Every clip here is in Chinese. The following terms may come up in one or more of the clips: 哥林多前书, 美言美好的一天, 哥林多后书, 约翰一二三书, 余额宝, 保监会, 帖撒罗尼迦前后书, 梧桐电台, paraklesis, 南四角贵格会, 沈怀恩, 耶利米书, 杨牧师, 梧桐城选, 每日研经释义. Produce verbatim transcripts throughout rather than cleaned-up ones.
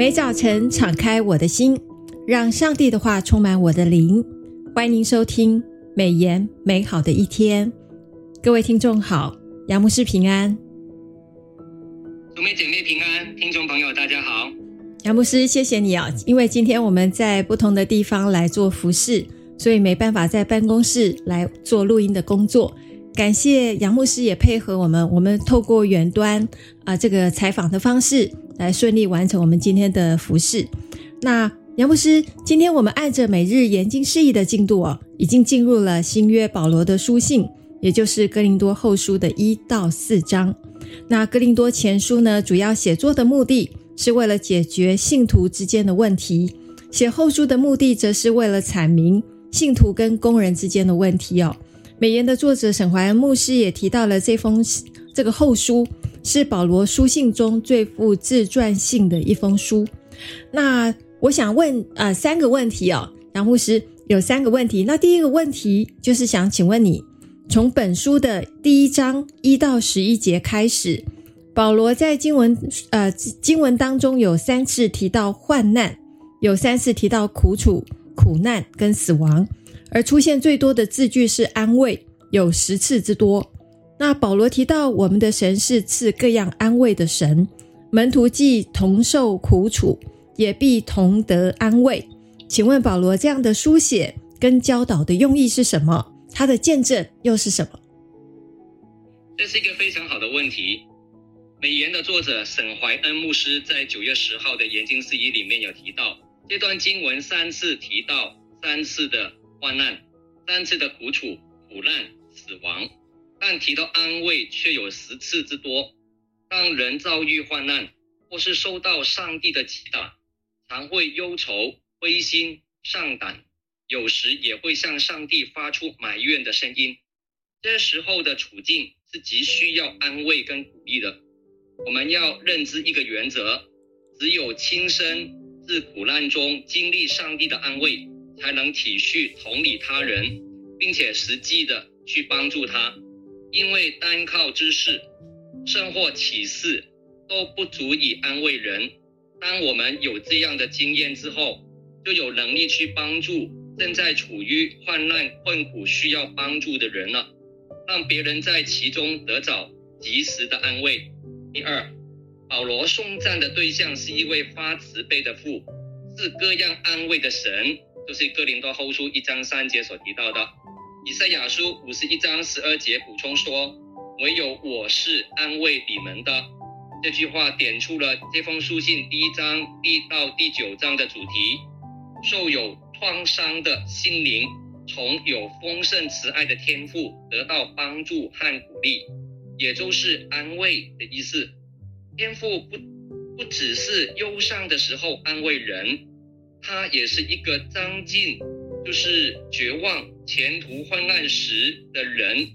每早晨敞开我的心，让上帝的话充满我的灵。欢迎您收听美言美好的一天。各位听众好，杨牧师平安。主内姐妹平安，听众朋友大家好。杨牧师谢谢你啊，因为今天我们在不同的地方来做服事，所以没办法在办公室来做录音的工作。感谢杨牧师也配合我们，我们透过远端啊、呃、这个采访的方式来顺利完成我们今天的服事。那杨牧师，今天我们按着每日研经释义的进度哦，已经进入了新约保罗的书信，也就是哥林多后书的一到四章。那哥林多前书呢，主要写作的目的是为了解决信徒之间的问题，写后书的目的则是为了阐明信徒跟工人之间的问题哦。美言的作者沈怀恩牧师也提到了这封这个后书是保罗书信中最富自传性的一封书。那我想问呃三个问题哦，杨牧师有三个问题。那第一个问题就是想请问你，从本书的第一章一到十一节开始，保罗在经文呃经文当中有三次提到患难，有三次提到苦楚、苦难跟死亡。而出现最多的字句是安慰，有十次之多。那保罗提到我们的神是赐各样安慰的神，门徒既同受苦楚，也必同得安慰。请问保罗这样的书写跟教导的用意是什么？他的见证又是什么？这是一个非常好的问题。美言的作者沈怀恩牧师在九月十号的研经释义里面有提到，这段经文三次提到三次的患难，三次的苦楚、苦难、死亡，但提到安慰却有十次之多。当人遭遇患难，或是受到上帝的击打，常会忧愁、灰心、丧胆，有时也会向上帝发出埋怨的声音。这时候的处境是极需要安慰跟鼓励的。我们要认知一个原则，只有亲身自苦难中经历上帝的安慰，才能体恤同理他人，并且实际的去帮助他，因为单靠知识、甚或启示都不足以安慰人。当我们有这样的经验之后，就有能力去帮助正在处于患难困苦需要帮助的人了，让别人在其中得到及时的安慰。第二，保罗颂赞的对象是一位发慈悲的父，是各样安慰的神，就是哥林多后书一章三节所提到的。以赛亚书五十一章十二节补充说，唯有我是安慰你们的。这句话点出了这封书信第一章第一到第九章的主题，受有创伤的心灵从有丰盛慈爱的天父得到帮助和鼓励，也就是安慰的意思。天父不不只是忧伤的时候安慰人，他也是一个张尽就是绝望前途患难时的人，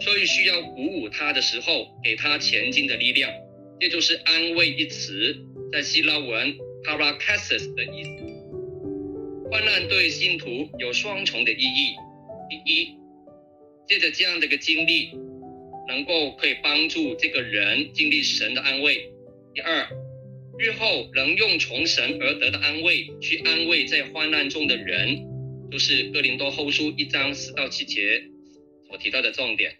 所以需要鼓舞他的时候给他前进的力量。这就是安慰一词在希腊文 paraklesis 的意思。患难对信徒有双重的意义。第一，借着这样的一个经历能够可以帮助这个人经历神的安慰。第二，日后能用从神而得的安慰去安慰在患难中的人，就是哥林多后书一章四到七节所提到的重点。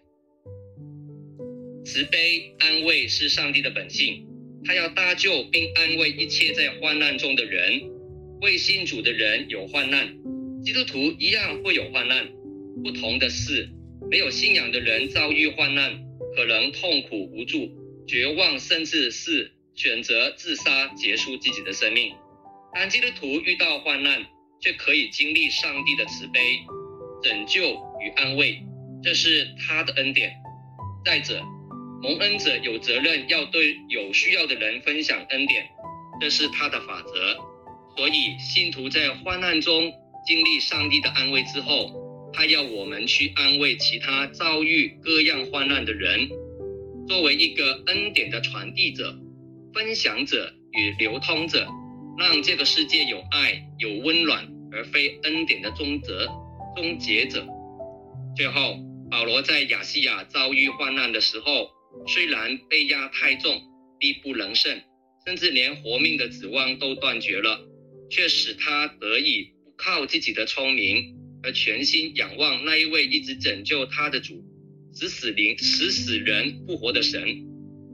慈悲安慰是上帝的本性，他要搭救并安慰一切在患难中的人。未信主的人有患难，基督徒一样会有患难，不同的是没有信仰的人遭遇患难，可能痛苦无助、绝望，甚至是选择自杀结束自己的生命。但基督徒遇到患难却可以经历上帝的慈悲、拯救与安慰，这是他的恩典。再者，蒙恩者有责任要对有需要的人分享恩典，这是他的法则。所以信徒在患难中经历上帝的安慰之后，他要我们去安慰其他遭遇各样患难的人。作为一个恩典的传递者、分享者与流通者，让这个世界有爱、有温暖，而非恩典的终则终结者。最后，保罗在亚细亚遭遇患难的时候，虽然被压太重，力不能胜，甚至连活命的指望都断绝了，却使他得以不靠自己的聪明，而全心仰望那一位一直拯救他的主，使死灵使死人复活的神。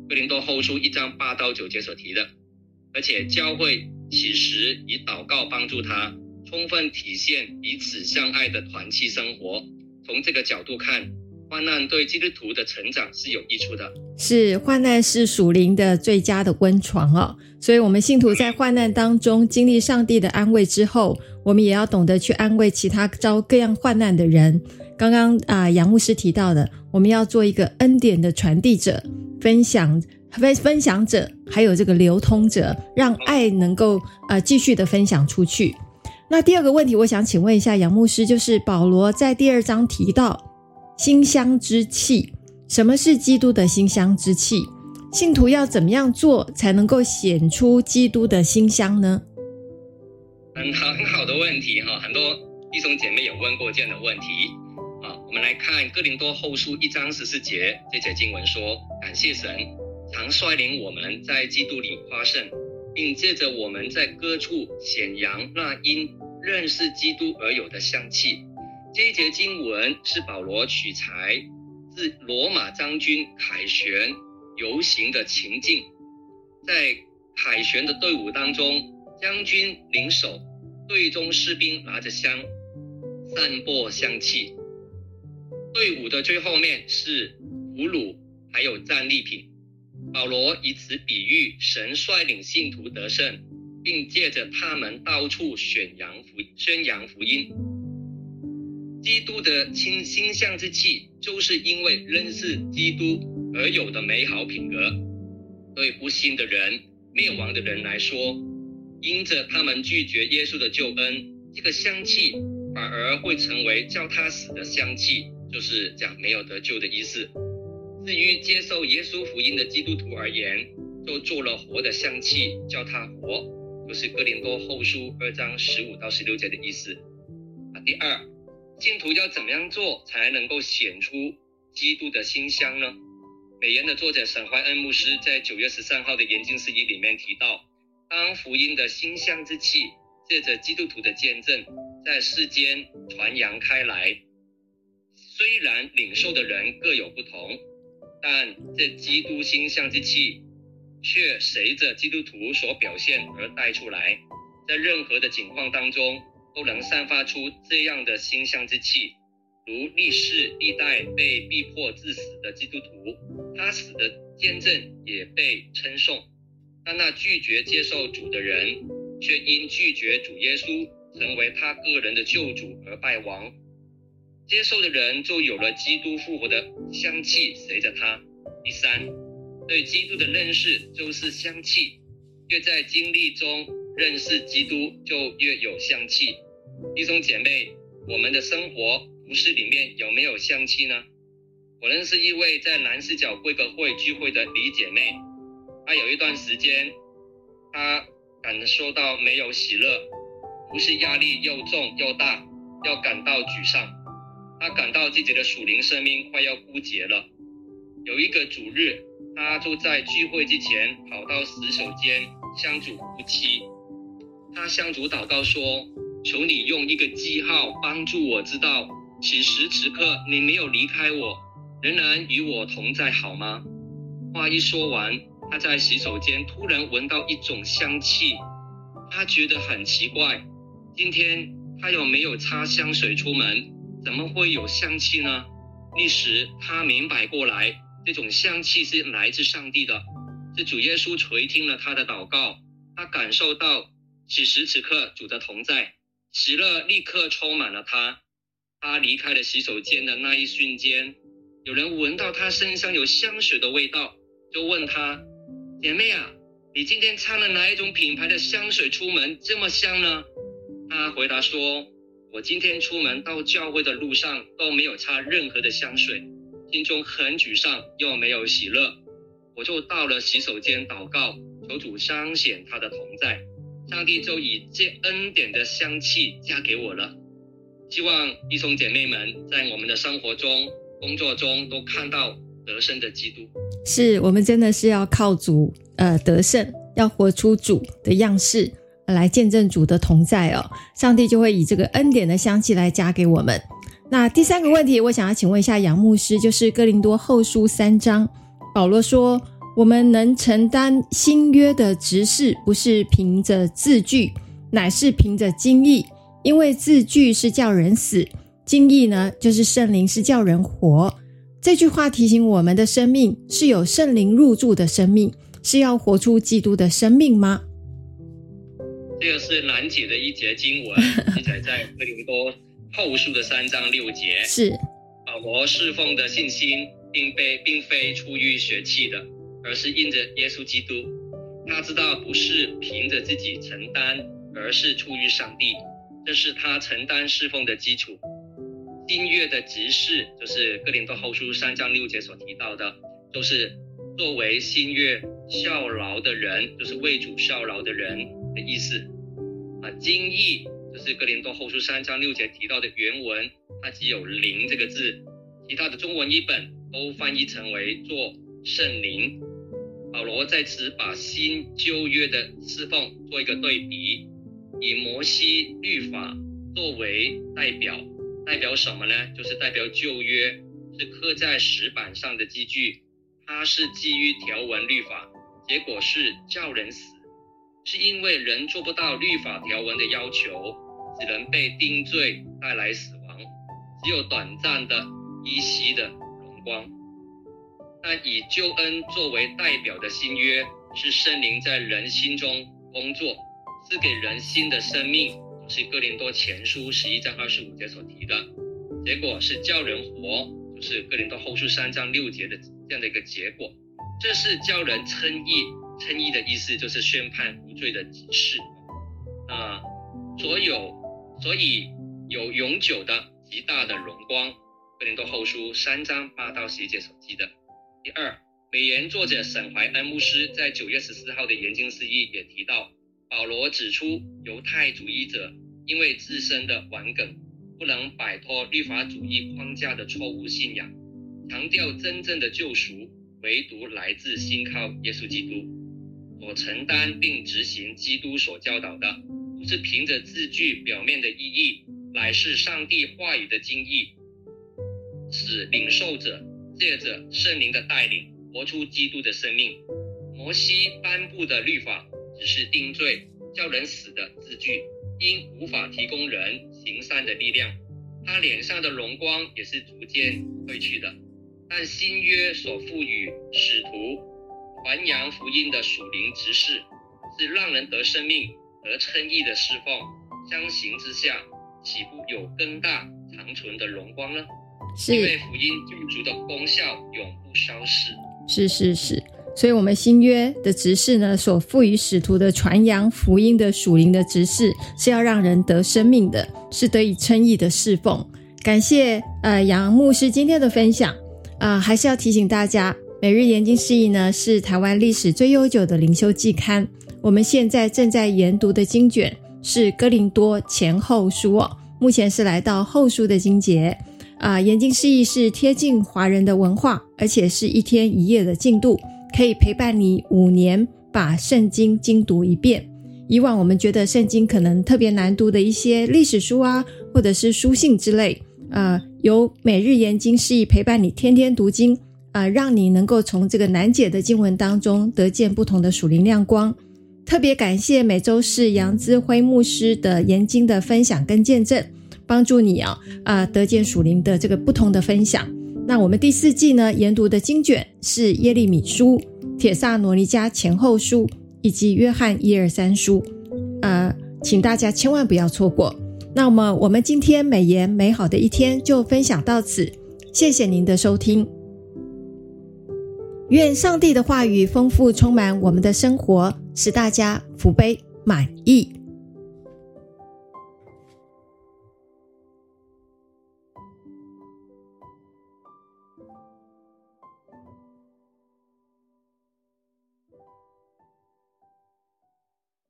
哥林多后书一章八到九节所提的。而且教会起时以祷告帮助他，充分体现彼此相爱的团契生活。从这个角度看，患难对基督徒的成长是有益处的，是患难是属灵的最佳的温床哦。所以我们信徒在患难当中经历上帝的安慰之后，我们也要懂得去安慰其他遭各样患难的人。刚刚啊、呃，杨牧师提到的，我们要做一个恩典的传递者、分享分分享者，还有这个流通者，让爱能够呃继续的分享出去。那第二个问题，我想请问一下杨牧师，就是保罗在第二章提到馨香之气，什么是基督的馨香之气？信徒要怎么样做才能够显出基督的馨香呢？很好，很好的问题哈，很多弟兄姐妹有问过这样的问题啊。我们来看哥林多后书一章十四节，这节经文说：“感谢神，常率领我们在基督里夸胜，并借着我们在各处显扬那因认识基督而有的香气。”这一节经文是保罗取材自罗马将军凯旋游行的情境。在凯旋的队伍当中，将军领首，队中士兵拿着香散播香气。队伍的最后面是俘虏还有战利品。保罗以此比喻神率领信徒得胜，并借着他们到处宣扬福宣扬福音。基督的馨香之气，就是因为认识基督而有的美好品格。对不信的人、灭亡的人来说，因着他们拒绝耶稣的救恩，这个香气反而会成为叫他死的香气，就是讲没有得救的意思。至于接受耶稣福音的基督徒而言，就做了活的香气，叫他活，就是哥林多后书二章十五到十六节的意思。第二，信徒要怎么样做才能够显出基督的馨香呢？美言的作者沈怀恩牧师在九月十三号的研经事宜里面提到，当福音的馨香之气借着基督徒的见证在世间传扬开来，虽然领受的人各有不同，但这基督馨香之气却随着基督徒所表现而带出来，在任何的情况当中都能散发出这样的馨香之气。如历世历代被逼迫致死的基督徒，他死的见证也被称颂，但那拒绝接受主的人，却因拒绝主耶稣成为他个人的救主而败亡。接受的人就有了基督复活的香气随着他。第三，对基督的认识就是香气，越在经历中认识基督就越有香气。弟兄姐妹，我们的生活服事里面有没有香气呢？我认识一位在南四角贵格会聚会的李姐妹，她有一段时间她感受到没有喜乐，服事压力又重又大，要感到沮丧，她感到自己的属灵生命快要枯竭了。有一个主日，她就在聚会之前跑到洗手间向主哭泣。他向主祷告说：“求你用一个记号帮助我知道，此时此刻你没有离开我，仍然与我同在，好吗？”话一说完，他在洗手间突然闻到一种香气，他觉得很奇怪，今天他有没有擦香水出门？怎么会有香气呢？那时他明白过来，这种香气是来自上帝的，是主耶稣垂听了他的祷告，他感受到此时此刻主的同在，喜乐立刻充满了他。他离开了洗手间的那一瞬间，有人闻到他身上有香水的味道，就问他：“姐妹啊，你今天擦了哪一种品牌的香水出门这么香呢？”他回答说：“我今天出门到教会的路上都没有擦任何的香水，心中很沮丧又没有喜乐，我就到了洗手间祷告，求主彰显他的同在，上帝就以这恩典的香气嫁给我了。”希望弟兄姐妹们在我们的生活中、工作中都看到得胜的基督。是，我们真的是要靠主呃得胜，要活出主的样式来见证主的同在哦，上帝就会以这个恩典的香气来加给我们。那第三个问题，我想要请问一下杨牧师，就是哥林多后书三章，保罗说我们能承担新约的职事，不是凭着字句，乃是凭着经义，因为字句是叫人死，经义呢就是圣灵是叫人活。这句话提醒我们的生命是有圣灵入住的生命，是要活出基督的生命吗？这个是难解的一节经文，记载在哥林多后书的三章六节。是，保罗侍奉的信心并非并非出于血气的，而是因着耶稣基督。他知道不是凭着自己承担，而是出于上帝，这是他承担侍奉的基础。新约的职事，就是哥林多后书三章六节所提到的，就是作为新约效劳的人，就是为主效劳的人的意思啊。经义就是哥林多后书三章六节提到的原文，它只有灵这个字，其他的中文译本都翻译成为做圣灵。保罗在此把新旧约的侍奉做一个对比，以摩西律法作为代表，代表什么呢？就是代表旧约是刻在石板上的字句，它是基于条文律法，结果是叫人死，是因为人做不到律法条文的要求，只能被定罪带来死亡，只有短暂的依稀的荣光。但以救恩作为代表的新约，是圣灵在人心中工作，是给人新的生命，是哥林多前书十一章二十五节所提的，结果是叫人活，就是哥林多后书三章六节的这样的一个结果。这是叫人称义，称义的意思就是宣判无罪的指示啊，所有所以有永久的极大的荣光，哥林多后书三章八到十一节所记的。第二，美言作者沈怀恩牧师在九月十四号的研经释义也提到，保罗指出犹太主义者因为自身的顽梗，不能摆脱律法主义框架的错误信仰，强调真正的救赎唯独来自信靠耶稣基督。所承担并执行基督所教导的，不是凭着字句表面的意义，乃是上帝话语的精义，使领受者借着圣灵的带领活出基督的生命。摩西颁布的律法只是定罪叫人死的字句，因无法提供人行善的力量，他脸上的荣光也是逐渐褪去的。但新约所赋予使徒传扬福音的属灵职事，是让人得生命得称义的侍奉，相形之下岂不有更大长存的荣光呢？是，因为福音救主的功效永不消逝。是是是，所以我们新约的职事呢，所赋予使徒的传扬福音的属灵的职事，是要让人得生命的，是得以称义的侍奉。感谢呃杨牧师今天的分享啊、呃，还是要提醒大家，每日研经释义呢是台湾历史最悠久的灵修季刊。我们现在正在研读的经卷是哥林多前后书哦，目前是来到后书的经节啊、呃。研经释义是贴近华人的文化，而且是一天一夜的进度，可以陪伴你五年把圣经精读一遍。以往我们觉得圣经可能特别难读的一些历史书啊，或者是书信之类。呃，由每日研经释义陪伴你天天读经，呃，让你能够从这个难解的经文当中得见不同的属灵亮光。特别感谢每周四杨姿辉牧师的研经的分享跟见证，帮助你啊、哦、呃得见属灵的这个不同的分享。那我们第四季呢研读的经卷是耶利米书、帖撒罗尼迦前后书以及约翰一二三书，呃，请大家千万不要错过。那么我们今天美言美好的一天就分享到此，谢谢您的收听。愿上帝的话语丰富充满我们的生活，使大家福杯满溢。